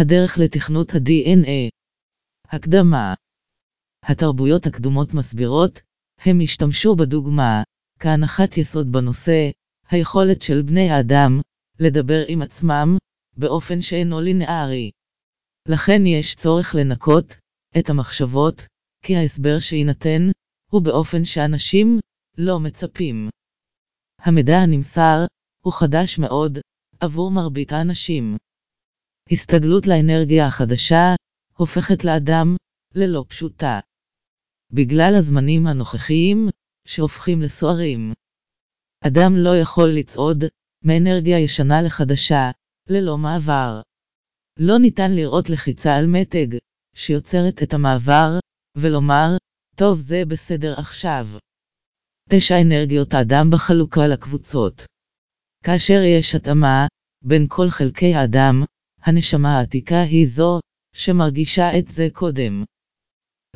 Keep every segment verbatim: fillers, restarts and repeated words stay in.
הדרך לתכנות ה-די אן איי. הקדמה. התרבויות הקדומות מסבירות, הם השתמשו בדוגמה, כהנחת יסוד בנושא, היכולת של בני האדם, לדבר עם עצמם, באופן שאינו לינארי. לכן יש צורך לנקות, את המחשבות, כי ההסבר שינתן, הוא באופן שאנשים, לא מצפים. המידע הנמסר, הוא חדש מאוד, עבור מרבית האנשים. הסתגלות לאנרגיה החדשה, הופכת לאדם, ללא פשוטה. בגלל הזמנים הנוכחיים, שהופכים לסוערים. אדם לא יכול לצעוד, מאנרגיה ישנה לחדשה, ללא מעבר. לא ניתן לראות לחיצה על מתג, שיוצרת את המעבר, ולומר, טוב זה בסדר עכשיו. תשע אנרגיות האדם בחלוקה לקבוצות. כאשר יש התאמה, בין כל חלקי האדם, הנשמה העתיקה היא זו, שמרגישה את זה קודם.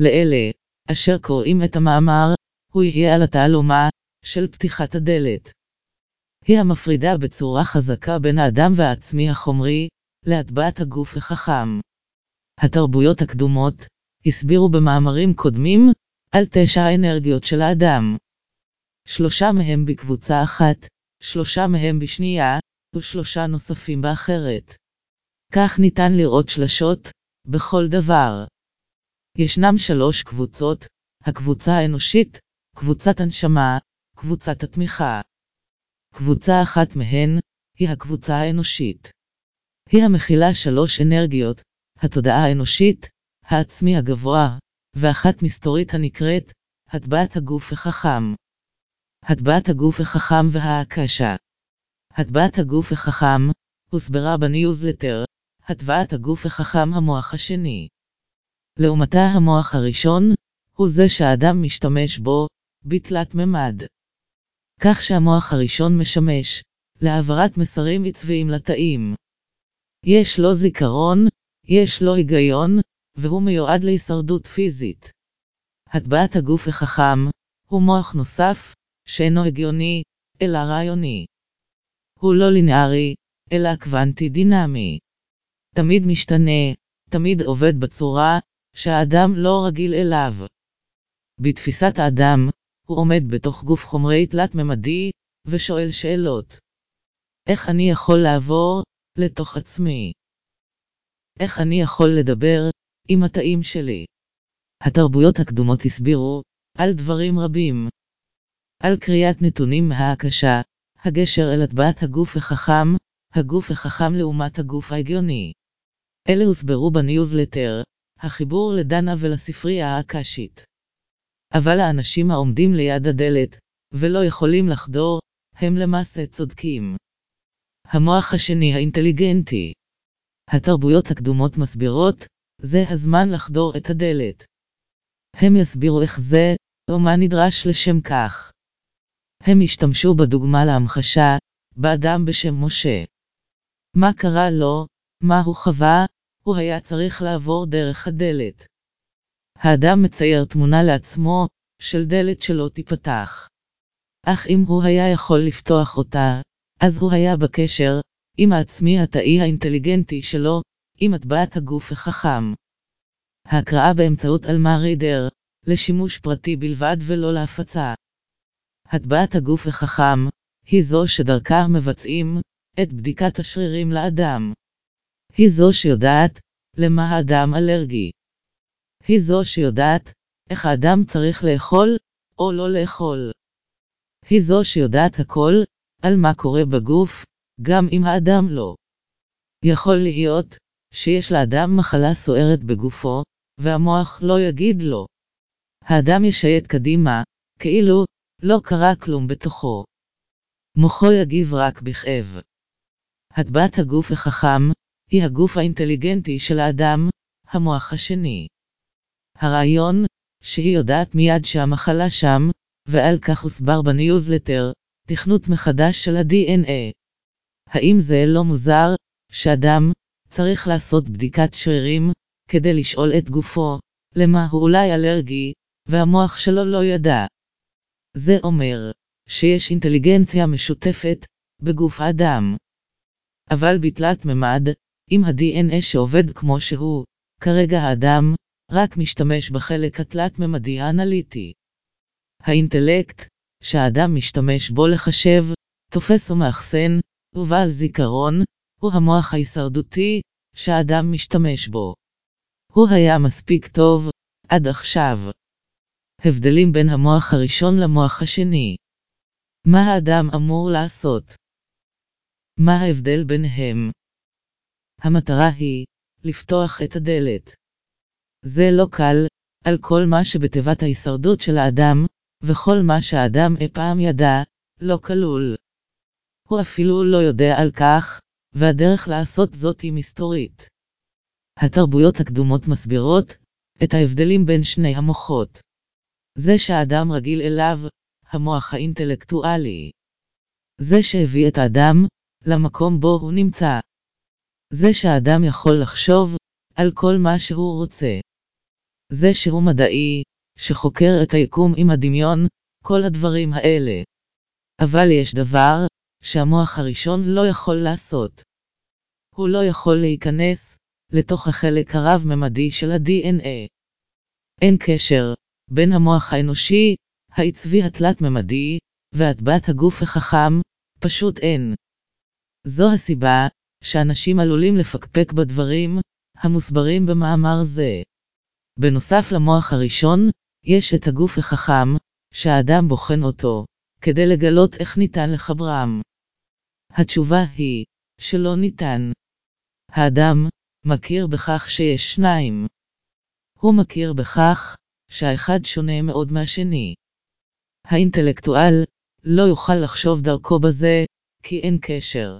לאלה, אשר קוראים את המאמר, הוא יהיה על התעלומה, של פתיחת הדלת. היא המפרידה בצורה חזקה בין האדם והעצמי החומרי, להטבעת הגוף החכם. התרבויות הקדומות, הסבירו במאמרים קודמים, על תשע האנרגיות של האדם. שלושה מהם בקבוצה אחת, שלושה מהם בשנייה, ושלושה נוספים באחרת. כך ניתן לראות שלשות, בכל דבר. ישנם שלוש קבוצות, הקבוצה האנושית, קבוצת הנשמה, קבוצת התמיכה. קבוצה אחת מהן, היא הקבוצה האנושית. היא המכילה שלוש אנרגיות, התודעה האנושית, העצמי הגבוה, ואחת מסתורית הנקראת, הטבעת הגוף החכם. הטבעת הגוף החכם וההקשה. הטבעת הגוף החכם, הוסברה בניוזלטר, הטבעת הגוף החכם המוח השני. לעומתה המוח הראשון, הוא זה שהאדם משתמש בו, בתלת ממד. כך שהמוח הראשון משמש, להעברת מסרים עצביים לתאים. יש לו זיכרון, יש לו היגיון, והוא מיועד להישרדות פיזית. הטבעת הגוף החכם, הוא מוח נוסף, שאינו הגיוני, אלא רעיוני. הוא לא לינארי, אלא קוונטי דינמי. תמיד משתנה, תמיד עובד בצורה, שהאדם לא רגיל אליו. בתפיסת האדם, הוא עומד בתוך גוף חומרי תלת-ממדי, ושואל שאלות. איך אני יכול לעבור, לתוך עצמי? איך אני יכול לדבר, עם התאים שלי? התרבויות הקדומות הסבירו, על דברים רבים. על קריאת נתונים מההקשה, הגשר אל הטבעת הגוף החכם, הגוף החכם לעומת הגוף ההגיוני. אלה הוסברו בניוזלטר, החיבור לדנה ולספרייה ההקשית. אבל האנשים העומדים ליד הדלת, ולא יכולים לחדור, הם למעשה צודקים. המוח השני האינטליגנטי. התרבויות הקדומות מסבירות, זה הזמן לחדור את הדלת. הם יסבירו איך זה, ומה נדרש לשם כך. הם השתמשו בדוגמה להמחשה, באדם בשם משה. מה קרה לו, מה הוא חווה, הוא היה צריך לעבור דרך הדלת. האדם מצייר תמונה לעצמו, של דלת שלא תיפתח. אך אם הוא היה יכול לפתוח אותה, אז הוא היה בקשר, עם העצמי התאי האינטליגנטי שלו, עם הטבעת הגוף החכם. ההקראה באמצעות אלמה רידר, לשימוש פרטי בלבד ולא להפצה. הטבעת הגוף החכם, היא זו שדרכה מבצעים, את בדיקת השרירים לאדם. היא זו שיודעת, למה האדם אלרגי. היא זו שיודעת, איך האדם צריך לאכול, או לא לאכול. היא זו שיודעת הכל, על מה קורה בגוף, גם אם האדם לא. יכול להיות, שיש לאדם מחלה סוערת בגופו, והמוח לא יגיד לו. האדם ישייט קדימה, כאילו, לא קרה כלום בתוכו. מוחו יגיב רק בכאב. הטבעת הגוף החכם, היא הגוף האינטליגנטי של האדם, המוח השני. הרעיון, שהיא יודעת מיד שהמחלה שם, ועל כך הוסבר בניוזלטר, תכנות מחדש של ה-די אן איי. האם זה לא מוזר, שאדם, צריך לעשות בדיקת שרירים, כדי לשאול את גופו, למה הוא אולי אלרגי, והמוח שלו לא ידע. זה אומר, שיש אינטליגנציה משותפת, בגוף האדם. אבל בתלת ממד, אם ה-די אן איי שעובד כמו שהוא, כרגע האדם, רק משתמש בחלק התלת-ממדי האנליטי. האינטלקט, שהאדם משתמש בו לחשב, תופס ומאחסן, ובעל זיכרון, הוא המוח ההישרדותי, שהאדם משתמש בו. הוא היה מספיק טוב, עד עכשיו. הבדלים בין המוח הראשון למוח השני. מה האדם אמור לעשות? מה ההבדל ביניהם? המטרה היא, לפתוח את הדלת. זה לא קל, על כל מה שבתיבת ההישרדות של האדם, וכל מה שהאדם אי פעם ידע, לא כלול. הוא אפילו לא יודע על כך, והדרך לעשות זאת היא מסתורית. התרבויות הקדומות מסבירות, את ההבדלים בין שני המוחות. זה שהאדם רגיל אליו, המוח האינטלקטואלי. זה שהביא את האדם, למקום בו הוא נמצא. זה שהאדם יכול לחשוב, על כל מה שהוא רוצה. זה שהוא מדעי, שחוקר את היקום עם הדמיון, כל הדברים האלה. אבל יש דבר, שהמוח הראשון לא יכול לעשות. הוא לא יכול להיכנס, לתוך החלק הרב-ממדי של ה-די אן איי. אין קשר, בין המוח האנושי, העצבי התלת-ממדי, והטבעת הגוף החכם, פשוט אין. זו הסיבה, שאנשים עלולים לפקפק בדברים, המוסברים במאמר זה. בנוסף למוח הראשון, יש את הגוף החכם, שהאדם בוחן אותו, כדי לגלות איך ניתן לחברם. התשובה היא, שלא ניתן. האדם, מכיר בכך שיש שניים. הוא מכיר בכך, שהאחד שונה מאוד מהשני. האינטלקטואל, לא יוכל לחשוב דרכו בזה, כי אין קשר.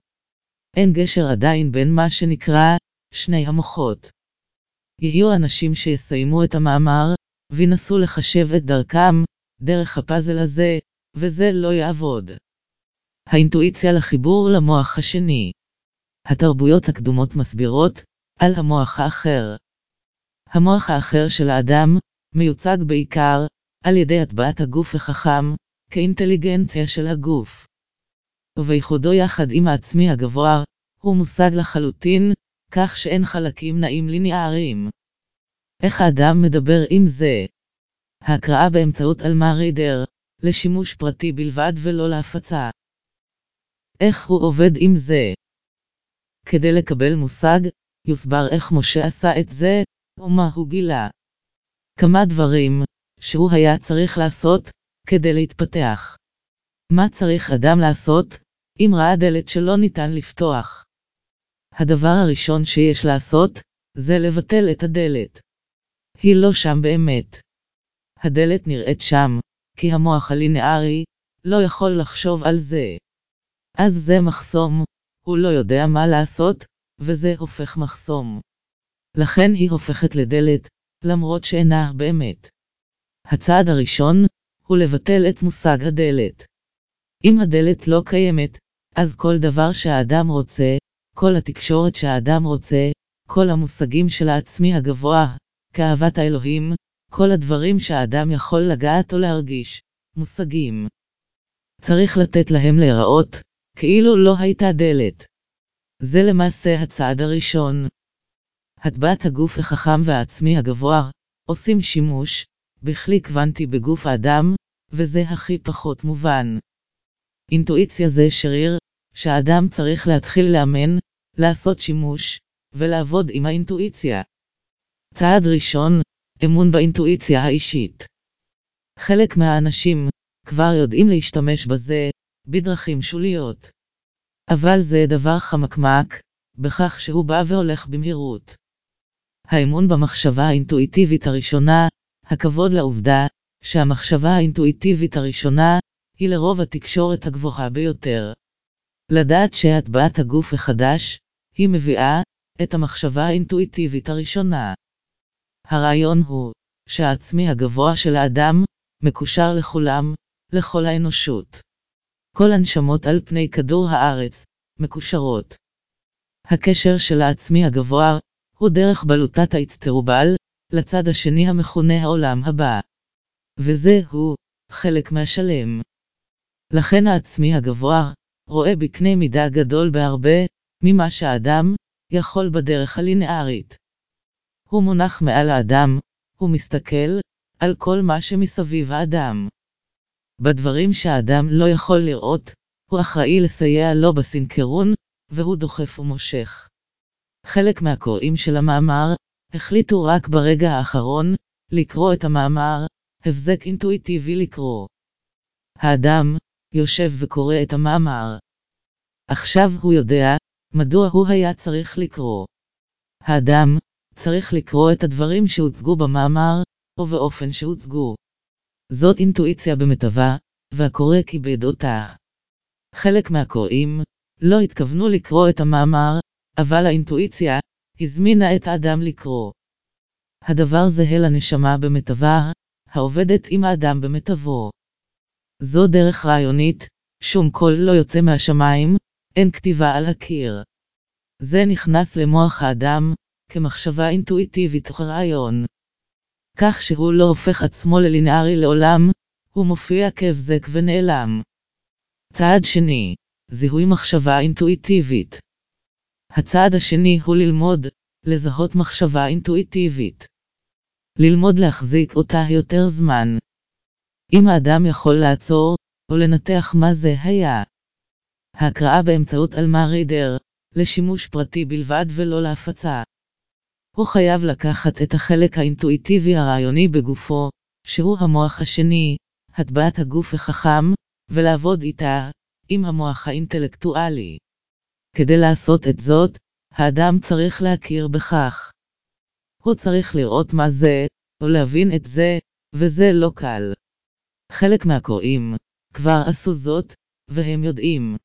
אין גשר עדיין בין מה שנקרא, שני המוחות. יהיו אנשים שיסיימו את המאמר, וינסו לחשב את דרכם, דרך הפאזל הזה, וזה לא יעבוד. האינטואיציה לחיבור למוח השני. התרבויות הקדומות מסבירות, על המוח האחר. המוח האחר של האדם, מיוצג בעיקר, על ידי הטבעת הגוף החכם, כאינטליגנציה של הגוף. וייחודו יחד עם העצמי הגבוה, הוא מושג לחלוטין, כך שאין חלקים נעים ליניאריים. איך האדם מדבר עם זה? ההקראה באמצעות אלמה רידר, לשימוש פרטי בלבד ולא להפצה. איך הוא עובד עם זה? כדי לקבל מושג, יוסבר איך משה עשה את זה, ומה הוא גילה. כמה דברים, שהוא היה צריך לעשות, כדי להתפתח. מה צריך אדם לעשות, אם ראה דלת שלא ניתן לפתוח? הדבר הראשון שיש לעשות, זה לבטל את הדלת. היא לא שם באמת. הדלת נראית שם, כי המוח הלינארי, לא יכול לחשוב על זה. אז זה מחסום, הוא לא יודע מה לעשות, וזה הופך מחסום. לכן היא הופכת לדלת, למרות שאינה באמת. הצעד הראשון, הוא לבטל את מושג הדלת. אם הדלת לא קיימת, אז כל דבר שהאדם רוצה, כל התקשורת שהאדם רוצה, כל המושגים של העצמי הגבוה, כאהבת האלוהים, כל הדברים שהאדם יכול לגעת או להרגיש, מושגים. צריך לתת להם להיראות, כאילו לא הייתה דלת. זה למעשה הצעד הראשון. הטבעת הגוף החכם והעצמי הגבוה, עושים שימוש, בכלי קוונטי בגוף האדם, וזה הכי פחות מובן. אינטואיציה זה שריר, שהאדם צריך להתחיל לאמן, לעשות שימוש, ולעבוד עם האינטואיציה. צעד ראשון, אמון באינטואיציה האישית. חלק מהאנשים, כבר יודעים להשתמש בזה, בדרכים שוליות. אבל זה דבר חמקמק, בכך שהוא בא והולך במהירות. האמון במחשבה האינטואיטיבית הראשונה, הכבוד לעובדה, שהמחשבה האינטואיטיבית הראשונה, היא לרוב התקשורת הגבוהה ביותר. לדעת שהטבעת הגוף החדש, היא מביאה, את המחשבה האינטואיטיבית הראשונה. הרעיון הוא, שהעצמי הגבוה של האדם, מקושר לכולם, לכל האנושות. כל הנשמות על פני כדור הארץ, מקושרות. הקשר של העצמי הגבוה, הוא דרך בלוטת האצטרובל, לצד השני המכונה העולם הבא. וזהו, חלק מהשלם. לכן העצמי הגבוה, רואה בקנה מידה גדול בהרבה, ממה שהאדם, יכול בדרך הלינארית. הוא מונח מעל האדם, הוא מסתכל על כל מה שמסביב האדם. בדברים שהאדם לא יכול לראות, הוא אחראי לסייע לו בסינכרון, והוא דוחף ומושך. חלק מהקוראים של המאמר החליטו רק ברגע האחרון לקרוא את המאמר, הבזק אינטואיטיבי לקרוא. האדם יושב וקורא את המאמר. עכשיו הוא יודע מדוע הוא היה צריך לקרוא. האדם צריך לקרוא את הדברים שהוצגו במאמר, או באופן שהוצגו. זאת אינטואיציה במטבע, והקורא כיבד אותה. חלק מהקוראים לא התכוונו לקרוא את המאמר, אבל האינטואיציה הזמינה את האדם לקרוא. הדבר זהה לנשמה במטבע, העובדת עם האדם במטבו. זו דרך רעיונית, שום קול לא יוצא מהשמיים, אין כתיבה על הקיר. זה נכנס למוח האדם, כמחשבה אינטואיטיבית תוך רעיון. כך שהוא לא הופך עצמו ללינארי לעולם, הוא מופיע כהבזק ונעלם. צעד שני, זיהוי מחשבה אינטואיטיבית. הצעד השני הוא ללמוד, לזהות מחשבה אינטואיטיבית. ללמוד להחזיק אותה יותר זמן. אם האדם יכול לעצור, או לנתח מה זה היה. ההקראה באמצעות אלמה רידר, לשימוש פרטי בלבד ולא להפצה. הוא חייב לקחת את החלק האינטואיטיבי הרעיוני בגופו, שהוא המוח השני, הטבעת הגוף החכם, ולעבוד איתה, עם המוח האינטלקטואלי. כדי לעשות את זאת, האדם צריך להכיר בכך. הוא צריך לראות מה זה, או להבין את זה, וזה לא קל. חלק מהקוראים כבר עשו זאת, והם יודעים.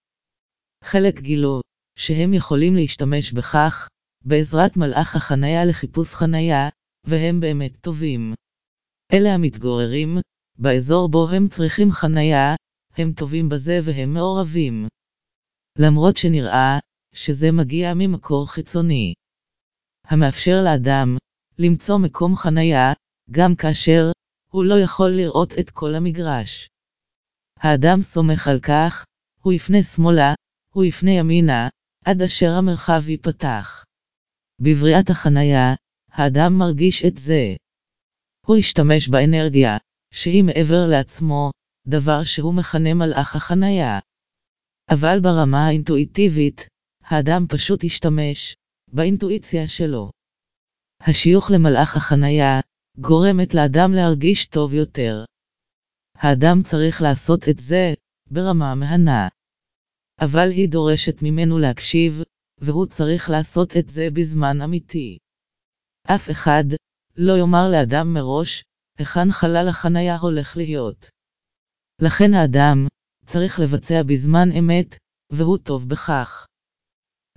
חלק גילו שהם יכולים להשתמש בכך, בעזרת מלאך החנייה לחיפוש חנייה, והם באמת טובים. אלה המתגוררים באזור בו הם צריכים חנייה, הם טובים בזה והם מעורבים. למרות שנראה שזה מגיע ממקור חיצוני. המאפשר לאדם למצוא מקום חנייה, גם כאשר הוא לא יכול לראות את כל המגרש. האדם סומך על כך, הוא יפנה שמאלה, הוא יפנה ימינה, עד אשר המרחב ייפתח. בבריאת החנייה, האדם מרגיש את זה. הוא ישתמש באנרגיה, שהיא מעבר לעצמו, דבר שהוא מכנה מלאך החנייה. אבל ברמה האינטואיטיבית, האדם פשוט ישתמש באינטואיציה שלו. השיוך למלאך החנייה גורמת לאדם להרגיש טוב יותר. האדם צריך לעשות את זה ברמה מהנה. אבל היא דורשת ממנו להקשיב, והוא צריך לעשות את זה בזמן אמיתי. אף אחד לא יאמר לאדם מראש, היכן חלל החנייה הולך להיות. לכן האדם צריך לבצע בזמן אמת, והוא טוב בכך.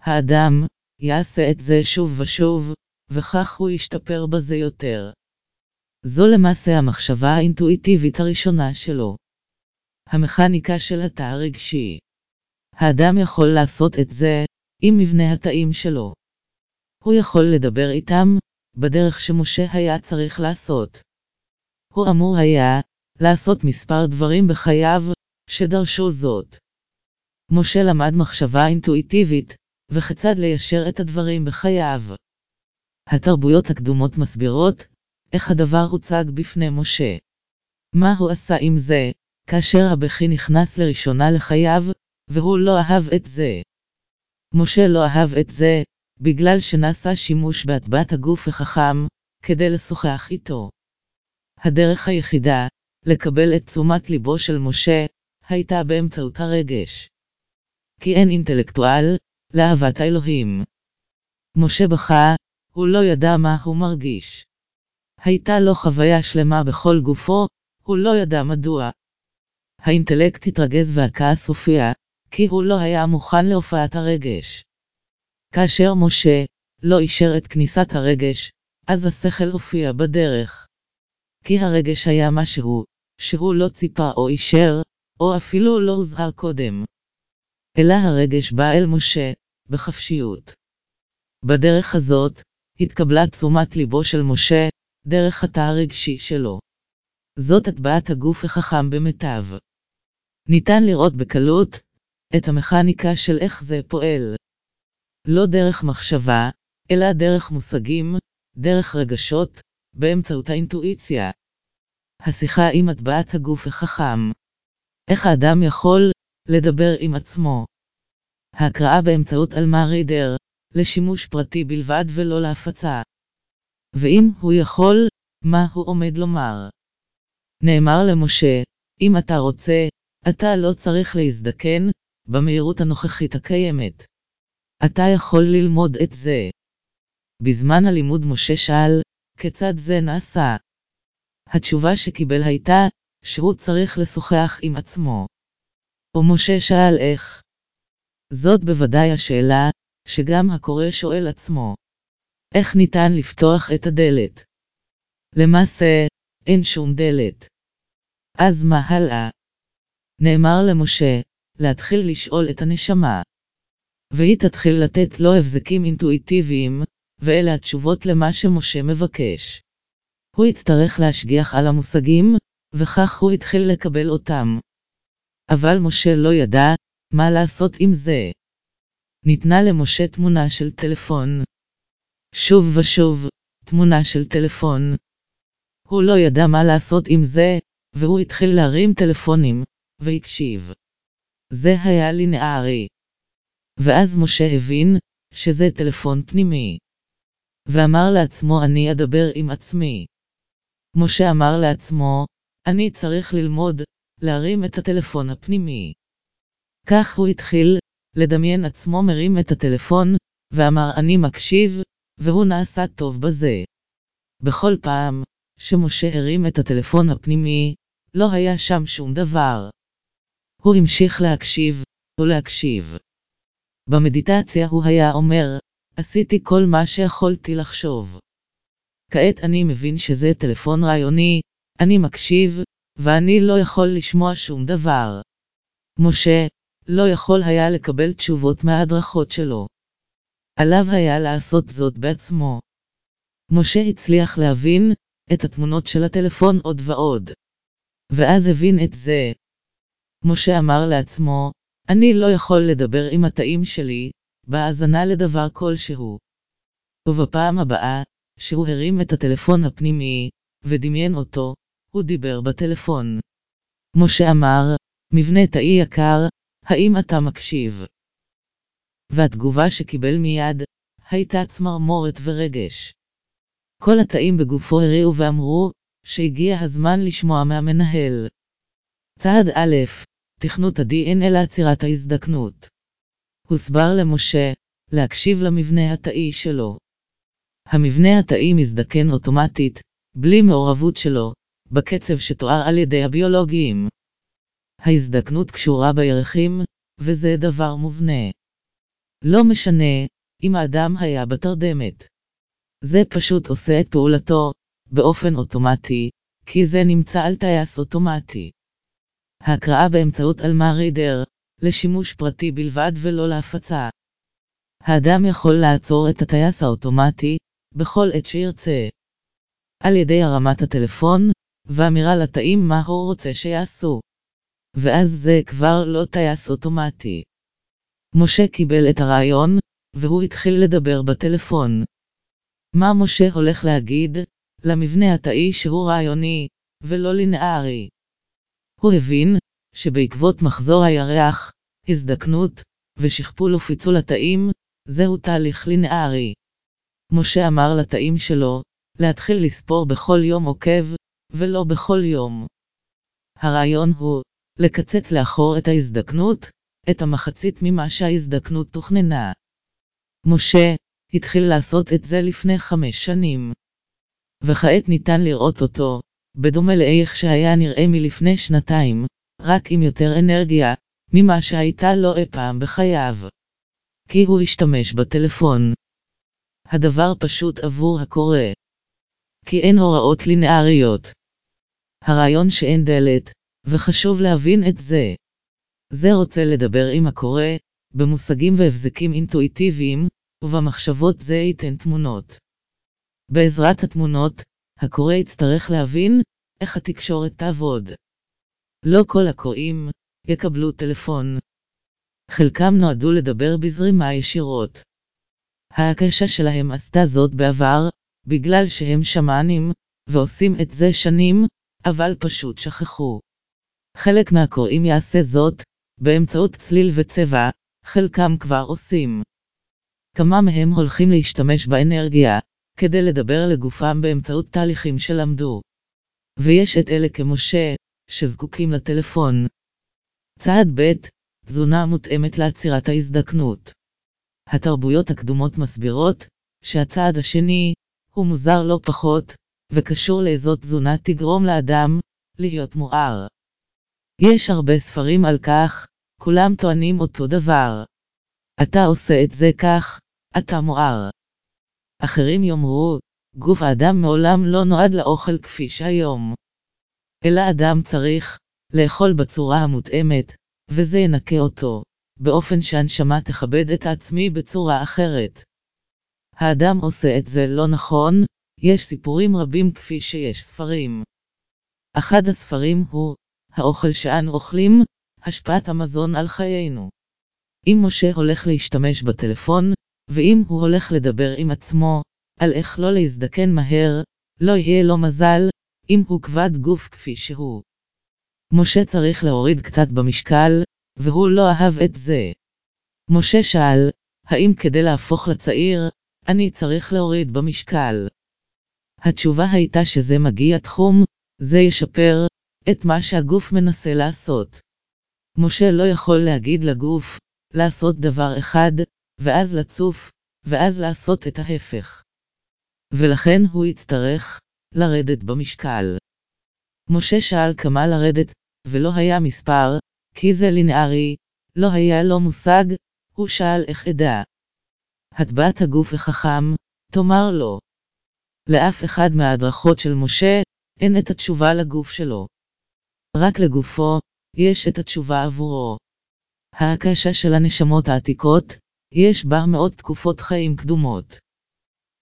האדם יעשה את זה שוב ושוב, וכך הוא ישתפר בזה יותר. זו למעשה המחשבה האינטואיטיבית הראשונה שלו. המכניקה של התא הרגשי. האדם יכול לעשות את זה עם מבנה התאים שלו. הוא יכול לדבר איתם בדרך שמשה היה צריך לעשות. הוא אמור היה לעשות מספר דברים בחייו שדרשו זאת. משה למד מחשבה אינטואיטיבית וכיצד ליישר את הדברים בחייו. התרבויות הקדומות מסבירות איך הדבר הוצג בפני משה. מה הוא עשה עם זה, כאשר הבכי נכנס לראשונה לחייו, והוא לא אהב את זה. משה לא אהב את זה, בגלל שנעשה שימוש בהטבעת הגוף החכם, כדי לשוחח איתו. הדרך היחידה, לקבל את תשומת ליבו של משה, הייתה באמצעות הרגש. כי אין אינטלקטואל, לאהבת האלוהים. משה בכה, הוא לא ידע מה הוא מרגיש. הייתה לו חוויה שלמה בכל גופו, הוא לא ידע מדוע. האינטלקט התרגז והכעס הופיע, כי הוא לא היה מוכן להופעת הרגש. כאשר משה לא אישר את כניסת הרגש, אז השכל הופיע בדרך. כי הרגש היה משהו, שהוא לא ציפה או אישר, או אפילו לא הוזהר קודם. אלא הרגש בא אל משה, בחפשיות. בדרך הזאת, התקבלה תשומת ליבו של משה, דרך התא הרגשי שלו. זאת הטבעת הגוף החכם במיטב. ניתן לראות בקלות את המכניקה של איך זה פועל. לא דרך מחשבה, אלא דרך מושגים, דרך רגשות, באמצעות האינטואיציה. השיחה עם הטבעת הגוף החכם. איך האדם יכול לדבר עם עצמו? ההקראה באמצעות אלמה רידר, לשימוש פרטי בלבד ולא להפצה. ואם הוא יכול, מה הוא עומד לומר? נאמר למשה, אם אתה רוצה, אתה לא צריך להזדקן, במהירות הנוכחית הקיימת. אתה יכול ללמוד את זה. בזמן הלימוד משה שאל, כיצד זה נעשה? התשובה שקיבל הייתה, שהוא צריך לשוחח עם עצמו. או משה שאל איך? זאת בוודאי השאלה, שגם הקורא שואל עצמו. איך ניתן לפתוח את הדלת? למעשה, אין שום דלת. אז מה הלאה? נאמר למשה, להתחיל לשאול את הנשמה. והיא תתחיל לתת לו הבזקים אינטואיטיביים, ואלה התשובות למה שמשה מבקש. הוא יצטרך להשגיח על המושגים, וכך הוא התחיל לקבל אותם. אבל משה לא ידע, מה לעשות עם זה. ניתנה למשה תמונה של טלפון. שוב ושוב, תמונה של טלפון. הוא לא ידע מה לעשות עם זה, והוא התחיל להרים טלפונים, והקשיב. זה היה לינארי. ואז משה הבין, שזה טלפון פנימי. ואמר לעצמו אני אדבר עם עצמי. משה אמר לעצמו, אני צריך ללמוד, להרים את הטלפון הפנימי. כך הוא התחיל, לדמיין עצמו מרים את הטלפון, ואמר אני מקשיב, והוא נעשה טוב בזה. בכל פעם, שמשה הרים את הטלפון הפנימי, לא היה שם שום דבר. הוא המשיך להקשיב, ולהקשיב. במדיטציה הוא היה אומר, עשיתי כל מה שיכולתי לחשוב. כעת אני מבין שזה טלפון רעיוני, אני מקשיב, ואני לא יכול לשמוע שום דבר. משה, לא יכול היה לקבל תשובות מההדרכות שלו. עליו היה לעשות זאת בעצמו. משה הצליח להבין, את התמונות של הטלפון עוד ועוד. ואז הבין את זה. משה אמר לעצמו, אני לא יכול לדבר עם התאים שלי, בהאזנה לדבר כלשהו. ובפעם הבאה, שהוא הרים את הטלפון הפנימי, ודמיין אותו, הוא דיבר בטלפון. משה אמר, מבנה תאי יקר, האם אתה מקשיב? והתגובה שקיבל מיד, הייתה צמרמורת ורגש. כל התאים בגופו הריעו ואמרו, שהגיע הזמן לשמוע מהמנהל. צעד א', תכנות ה-די אן איי לעצירת ההזדקנות. הוסבר למשה, להקשיב למבנה התאי שלו. המבנה התאי מזדקן אוטומטית, בלי מעורבות שלו, בקצב שתואר על ידי הביולוגיים. ההזדקנות קשורה בירחים, וזה דבר מובנה. לא משנה, אם האדם היה בתרדמת. זה פשוט עושה את פעולתו, באופן אוטומטי, כי זה נמצא על טייס אוטומטי. ההקראה באמצעות אלמה רידר, לשימוש פרטי בלבד ולא להפצה. האדם יכול לעצור את הטייס האוטומטי, בכל עת שירצה. על ידי הרמת הטלפון, ואמירה לתאים מה הוא רוצה שיעשו. ואז זה כבר לא טייס אוטומטי. משה קיבל את הרעיון, והוא התחיל לדבר בטלפון. מה משה הולך להגיד, למבנה התאי שהוא רעיוני, ולא לינארי. הוא הבין, שבעקבות מחזור הירח, הזדקנות, ושכפול ופיצול התאים, זהו תהליך לינארי. משה אמר לתאים שלו, להתחיל לספור בכל יום עוקב, ולא בכל יום. הרעיון הוא, לקצץ לאחור את ההזדקנות, את המחצית ממה שההזדקנות תוכננה. משה, התחיל לעשות את זה לפני חמש שנים. וכעת ניתן לראות אותו, בדומה לאיך שהיה נראה מלפני שנתיים, רק עם יותר אנרגיה, ממה שהייתה לו אי פעם בחייו. כי הוא השתמש בטלפון. הדבר פשוט עבור הקורא. כי אין הוראות לינאריות. הרעיון שאין דלת, וחשוב להבין את זה. זה רוצה לדבר עם הקורא, במושגים והבזקים אינטואיטיביים, ובמחשבות זה ייתן תמונות. בעזרת התמונות, הקורא יצטרך להבין איך התקשורת תעבוד. לא כל הקוראים יקבלו טלפון. חלקם נועדו לדבר בזרימה ישירות. ההקשה שלהם עשתה זאת בעבר, בגלל שהם שמאנים, ועושים את זה שנים, אבל פשוט שכחו. חלק מהקוראים יעשה זאת, באמצעות צליל וצבע, חלקם כבר עושים. כמה מהם הולכים להשתמש באנרגיה, כדי לדבר לגופם באמצעות תהליכים שלמדו. ויש את אלה כמשה, שזקוקים לטלפון. צעד ב' תזונה מותאמת לעצירת ההזדקנות. התרבויות הקדומות מסבירות, שהצעד השני, הוא מוזר לא פחות, וקשור לאיזו תזונה תגרום לאדם, להיות מואר. יש הרבה ספרים על כך, כולם טוענים אותו דבר. אתה עושה את זה כך, אתה מואר. אחרים יאמרו, גוף האדם מעולם לא נועד לאוכל כפי שהיום. אלא אדם צריך, לאכול בצורה המותאמת, וזה ינקה אותו, באופן שהנשמה תכבד את עצמי בצורה אחרת. האדם עושה את זה לא נכון, יש סיפורים רבים כפי שיש ספרים. אחד הספרים הוא, האוכל שאנו אוכלים, השפעת המזון על חיינו. אם משה הולך להשתמש בטלפון, ואם הוא הולך לדבר עם עצמו, על איך לא להזדקן מהר, לא יהיה לו מזל, אם הוא כבד גוף כפי שהוא. משה צריך להוריד קצת במשקל, והוא לא אהב את זה. משה שאל, האם כדי להפוך לצעיר, אני צריך להוריד במשקל? התשובה הייתה שזה מגיע תחום, זה ישפר, את מה שהגוף מנסה לעשות. משה לא יכול להגיד לגוף, לעשות דבר אחד, ואז לצוף, ואז לעשות את ההפך. ולכן הוא יצטרך, לרדת במשקל. משה שאל כמה לרדת, ולא היה מספר, כי זה לינארי, לא היה לו מושג, הוא שאל איך עדה. הטבעת הגוף החכם, תאמר לו. לאף אחד מההדרכות של משה, אין את התשובה לגוף שלו. רק לגופו, יש את התשובה עבורו. ההקשה של הנשמות העתיקות, יש בה מאות תקופות חיים קדומות.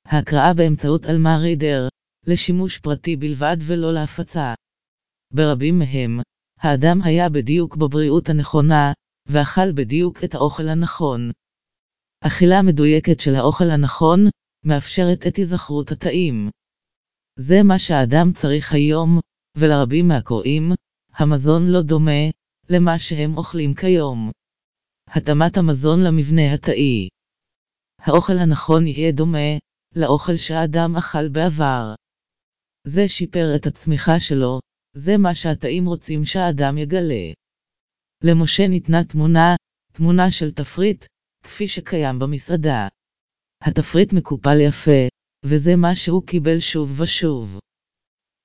ההקראה באמצעות אלמה רידר, לשימוש פרטי בלבד ולא להפצה. ברבים מהם, האדם היה בדיוק בבריאות הנכונה, ואכל בדיוק את האוכל הנכון. אכילה מדויקת של האוכל הנכון, מאפשרת את היזכרות הטעים. זה מה שהאדם צריך היום, ולרבים מהקוראים, המזון לא דומה, למה שהם אוכלים כיום. התאמת המזון למבנה התאי. האוכל הנכון יהיה דומה, לאוכל שהאדם אכל בעבר. זה שיפר את הצמיחה שלו, זה מה שהתאים רוצים שהאדם יגלה. למשה ניתנה תמונה, תמונה של תפריט, כפי שקיים במסעדה. התפריט מקופל יפה, וזה מה שהוא קיבל שוב ושוב.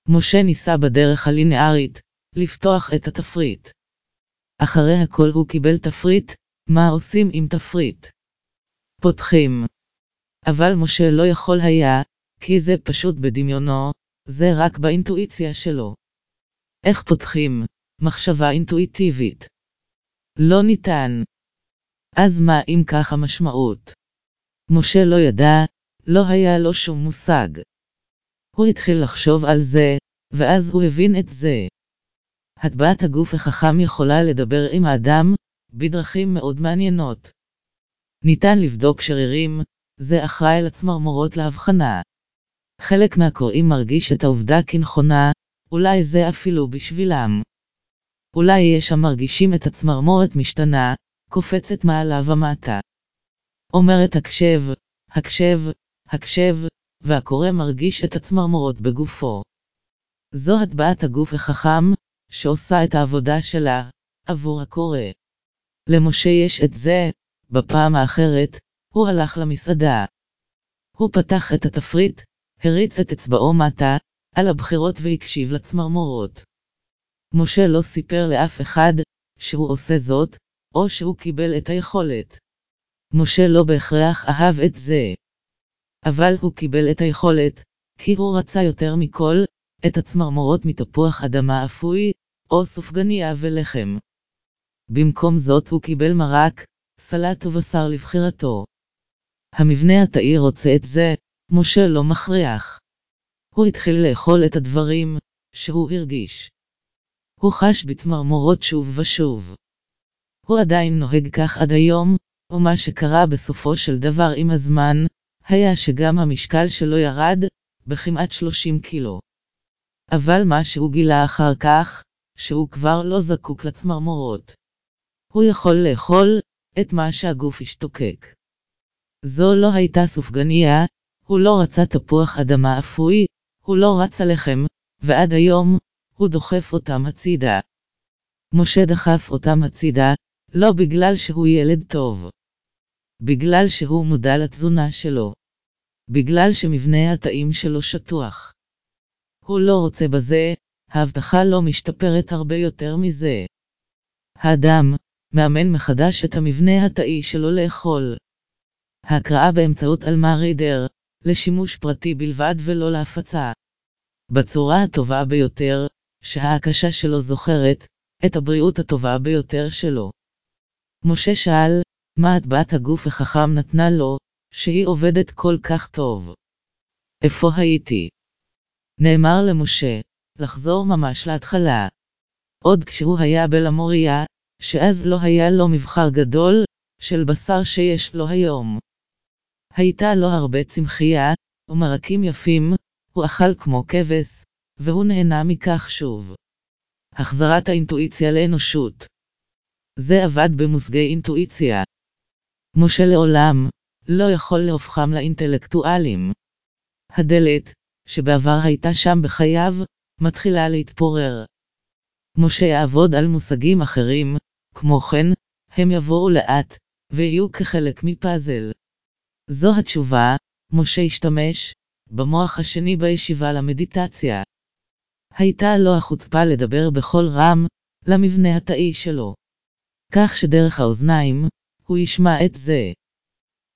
משה ניסה בדרך הלינארית, לפתוח את התפריט. אחרי הכל הוא קיבל תפריט, מה עושים עם תפריט? פותחים. אבל משה לא יכול היה, כי זה פשוט בדמיונו, זה רק באינטואיציה שלו. איך פותחים? מחשבה אינטואיטיבית. לא ניתן. אז מה אם כך המשמעות? משה לא ידע, לא היה לו שום מושג. הוא התחיל לחשוב על זה, ואז הוא הבין את זה. הטבעת הגוף החכם יכולה לדבר עם האדם, בדרכים מאוד מעניינות. ניתן לבדוק שרירים, זה אחראי לצמרמורות להבחנה. חלק מהקוראים מרגיש את העובדה כנכונה, אולי זה אפילו בשבילם. אולי יש שם מרגישים את הצמרמורת משתנה, קופצת מעלה ומטה. אומרת הקשב, הקשב, הקשב, והקורא מרגיש את הצמרמורות בגופו. זו הטבעת הגוף החכם, שעושה את העבודה שלה, עבור הקורא. למשה יש את זה, בפעם האחרת, הוא הלך למסעדה. הוא פתח את התפריט, הריץ את אצבעו מטה, על הבחירות והקשיב לצמרמורות. משה לא סיפר לאף אחד, שהוא עושה זאת, או שהוא קיבל את היכולת. משה לא בהכרח אהב את זה. אבל הוא קיבל את היכולת, כי הוא רצה יותר מכל, את הצמרמורות מתפוח אדמה אפוי, או סופגניה ולחם. במקום זאת הוא קיבל מרק, סלט ובשר לבחירתו. המבנה התאי רוצה את זה, משה לא מכריח. הוא התחיל לאכול את הדברים, שהוא הרגיש. הוא חש בתמרמורות שוב ושוב. הוא עדיין נוהג כך עד היום, ומה שקרה בסופו של דבר עם הזמן, היה שגם המשקל שלו ירד, בכמעט שלושים קילו. אבל מה שהוא גילה אחר כך, שהוא כבר לא זקוק לצמרמורות. הוא יכול לאכול את מה שהגוף השתוקק. זו לא הייתה סופגניה, הוא לא רצה תפוח אדמה אפוי, הוא לא רצה לחם, ועד היום, הוא דוחף אותם הצידה. משה דחף אותם הצידה, לא בגלל שהוא ילד טוב. בגלל שהוא מודע לתזונה שלו. בגלל שמבנה התאים שלו שטוח. הוא לא רוצה בזה, ההבטחה לא משתפרת הרבה יותר מזה. האדם מאמן מחדש את המבנה התאי שלו לאכול. הקראה באמצעות אלמה רידר, לשימוש פרטי בלבד ולא להפצה. בצורה הטובה ביותר, שההקשה שלו זוכרת, את הבריאות הטובה ביותר שלו. משה שאל, מה הטבעת הגוף החכם נתנה לו, שהיא עובדת כל כך טוב? איפה הייתי? נאמר למשה, לחזור ממש להתחלה. עוד כשהוא היה בלמוריה, שאז לא היה לו מבחר גדול, של בשר שיש לו היום. הייתה לו הרבה צמחייה, ומרקים יפים, הוא אכל כמו כבש, והוא נהנה מכך שוב. החזרת האינטואיציה לאנושות. זה עבד במושגי אינטואיציה. משה לעולם, לא יכול להופכם לאינטלקטואלים. הדלת, שבעבר הייתה שם בחייו, מתחילה להתפורר. משה יעבוד על מושגים אחרים, כמו כן, הם יבואו לאט, ויהיו כחלק מפאזל. זו התשובה, משה השתמש, במוח השני בישיבה למדיטציה. הייתה לו החוצפה לדבר בכל רם, למבנה התאי שלו. כך שדרך האוזניים, הוא ישמע את זה.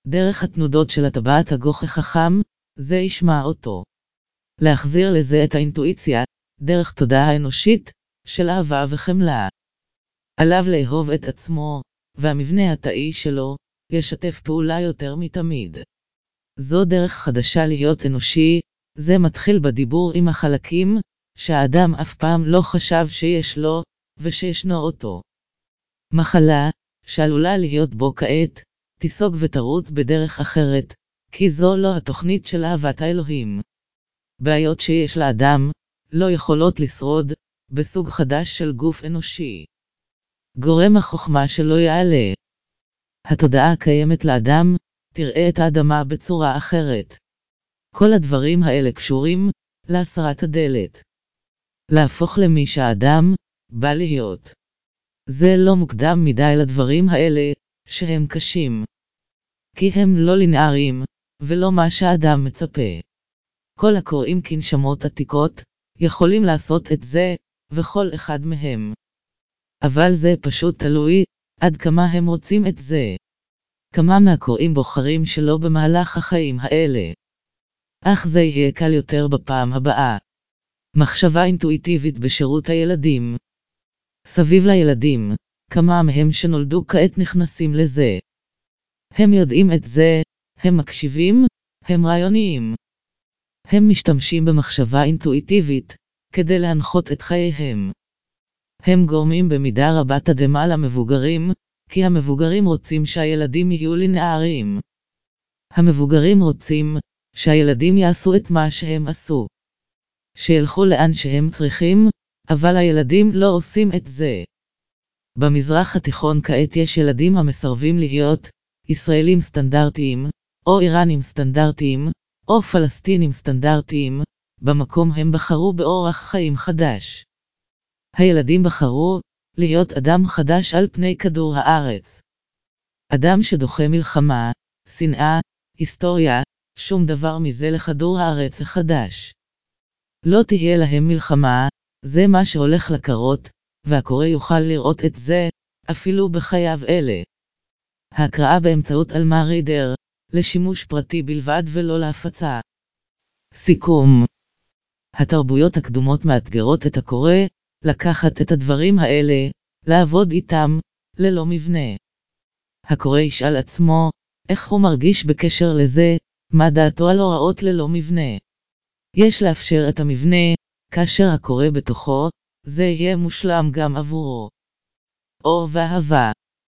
דרך התנודות של הטבעת הגוף החכם, זה ישמע אותו. להחזיר לזה את האינטואיציה, דרך תודעה האנושית, של אהבה וחמלה. עליו לאהוב את עצמו, והמבנה התאי שלו, ישתף פעולה יותר מתמיד. זו דרך חדשה להיות אנושי, זה מתחיל בדיבור עם החלקים, שהאדם אף פעם לא חשב שיש לו, ושישנו אותו. מחלה, שעלולה להיות בו כעת, תיסוג ותרוץ בדרך אחרת, כי זו לא התוכנית של אהבת האלוהים. בעיות שיש לאדם, לא יכולות לשרוד, בסוג חדש של גוף אנושי. גורם החוכמה שלו יעלה. התודעה קיימת לאדם, תראה את האדמה בצורה אחרת. כל הדברים האלה קשורים, להסרת הדלת. להפוך למי שהאדם, בא להיות. זה לא מוקדם מדי לדברים האלה, שהם קשים. כי הם לא לינאריים, ולא מה שהאדם מצפה. כל הקוראים כנשמות עתיקות, יכולים לעשות את זה, וכל אחד מהם. אבל זה פשוט תלוי, עד כמה הם רוצים את זה. כמה מהקוראים בוחרים שלא במהלך החיים האלה. אך זה יהיה קל יותר בפעם הבאה. מחשבה אינטואיטיבית בשירות הילדים. סביב לילדים, כמה מהם שנולדו כעת נכנסים לזה. הם יודעים את זה, הם מקשיבים, הם רעיוניים. הם משתמשים במחשבה אינטואיטיבית, כדי להנחות את חייהם. הם גורמים במידה רבה תדהמה למבוגרים, כי המבוגרים רוצים שהילדים יהיו לינאריים. המבוגרים רוצים, שהילדים יעשו את מה שהם עשו. שילכו לאן שהם צריכים, אבל הילדים לא עושים את זה. במזרח התיכון כעת יש ילדים המסרבים להיות, ישראלים סטנדרטיים, או איראנים סטנדרטיים, או פלסטינים סטנדרטיים, במקום הם בחרו באורח חיים חדש. הילדים בחרו להיות אדם חדש על פני כדור הארץ. אדם שדוחה מלחמה, שנאה, היסטוריה, שום דבר מזה לכדור הארץ החדש. לא תהיה להם מלחמה, זה מה שהולך לקרות, והקורא יוכל לראות את זה, אפילו בחייו אלה. הקראה באמצעות אלמה רידר, לשימוש פרטי בלבד ולא להפצה. סיכום. התרבויות הקדומות מאתגרות את הקורא, לקחת את הדברים האלה, לעבוד איתם, ללא מבנה. הקורא ישאל עצמו, איך הוא מרגיש בקשר לזה, מה דעתו על הוראות ללא מבנה. יש לאפשר את המבנה, כאשר הקורא בתוכו, זה יהיה מושלם גם עבורו. אור ואהבה.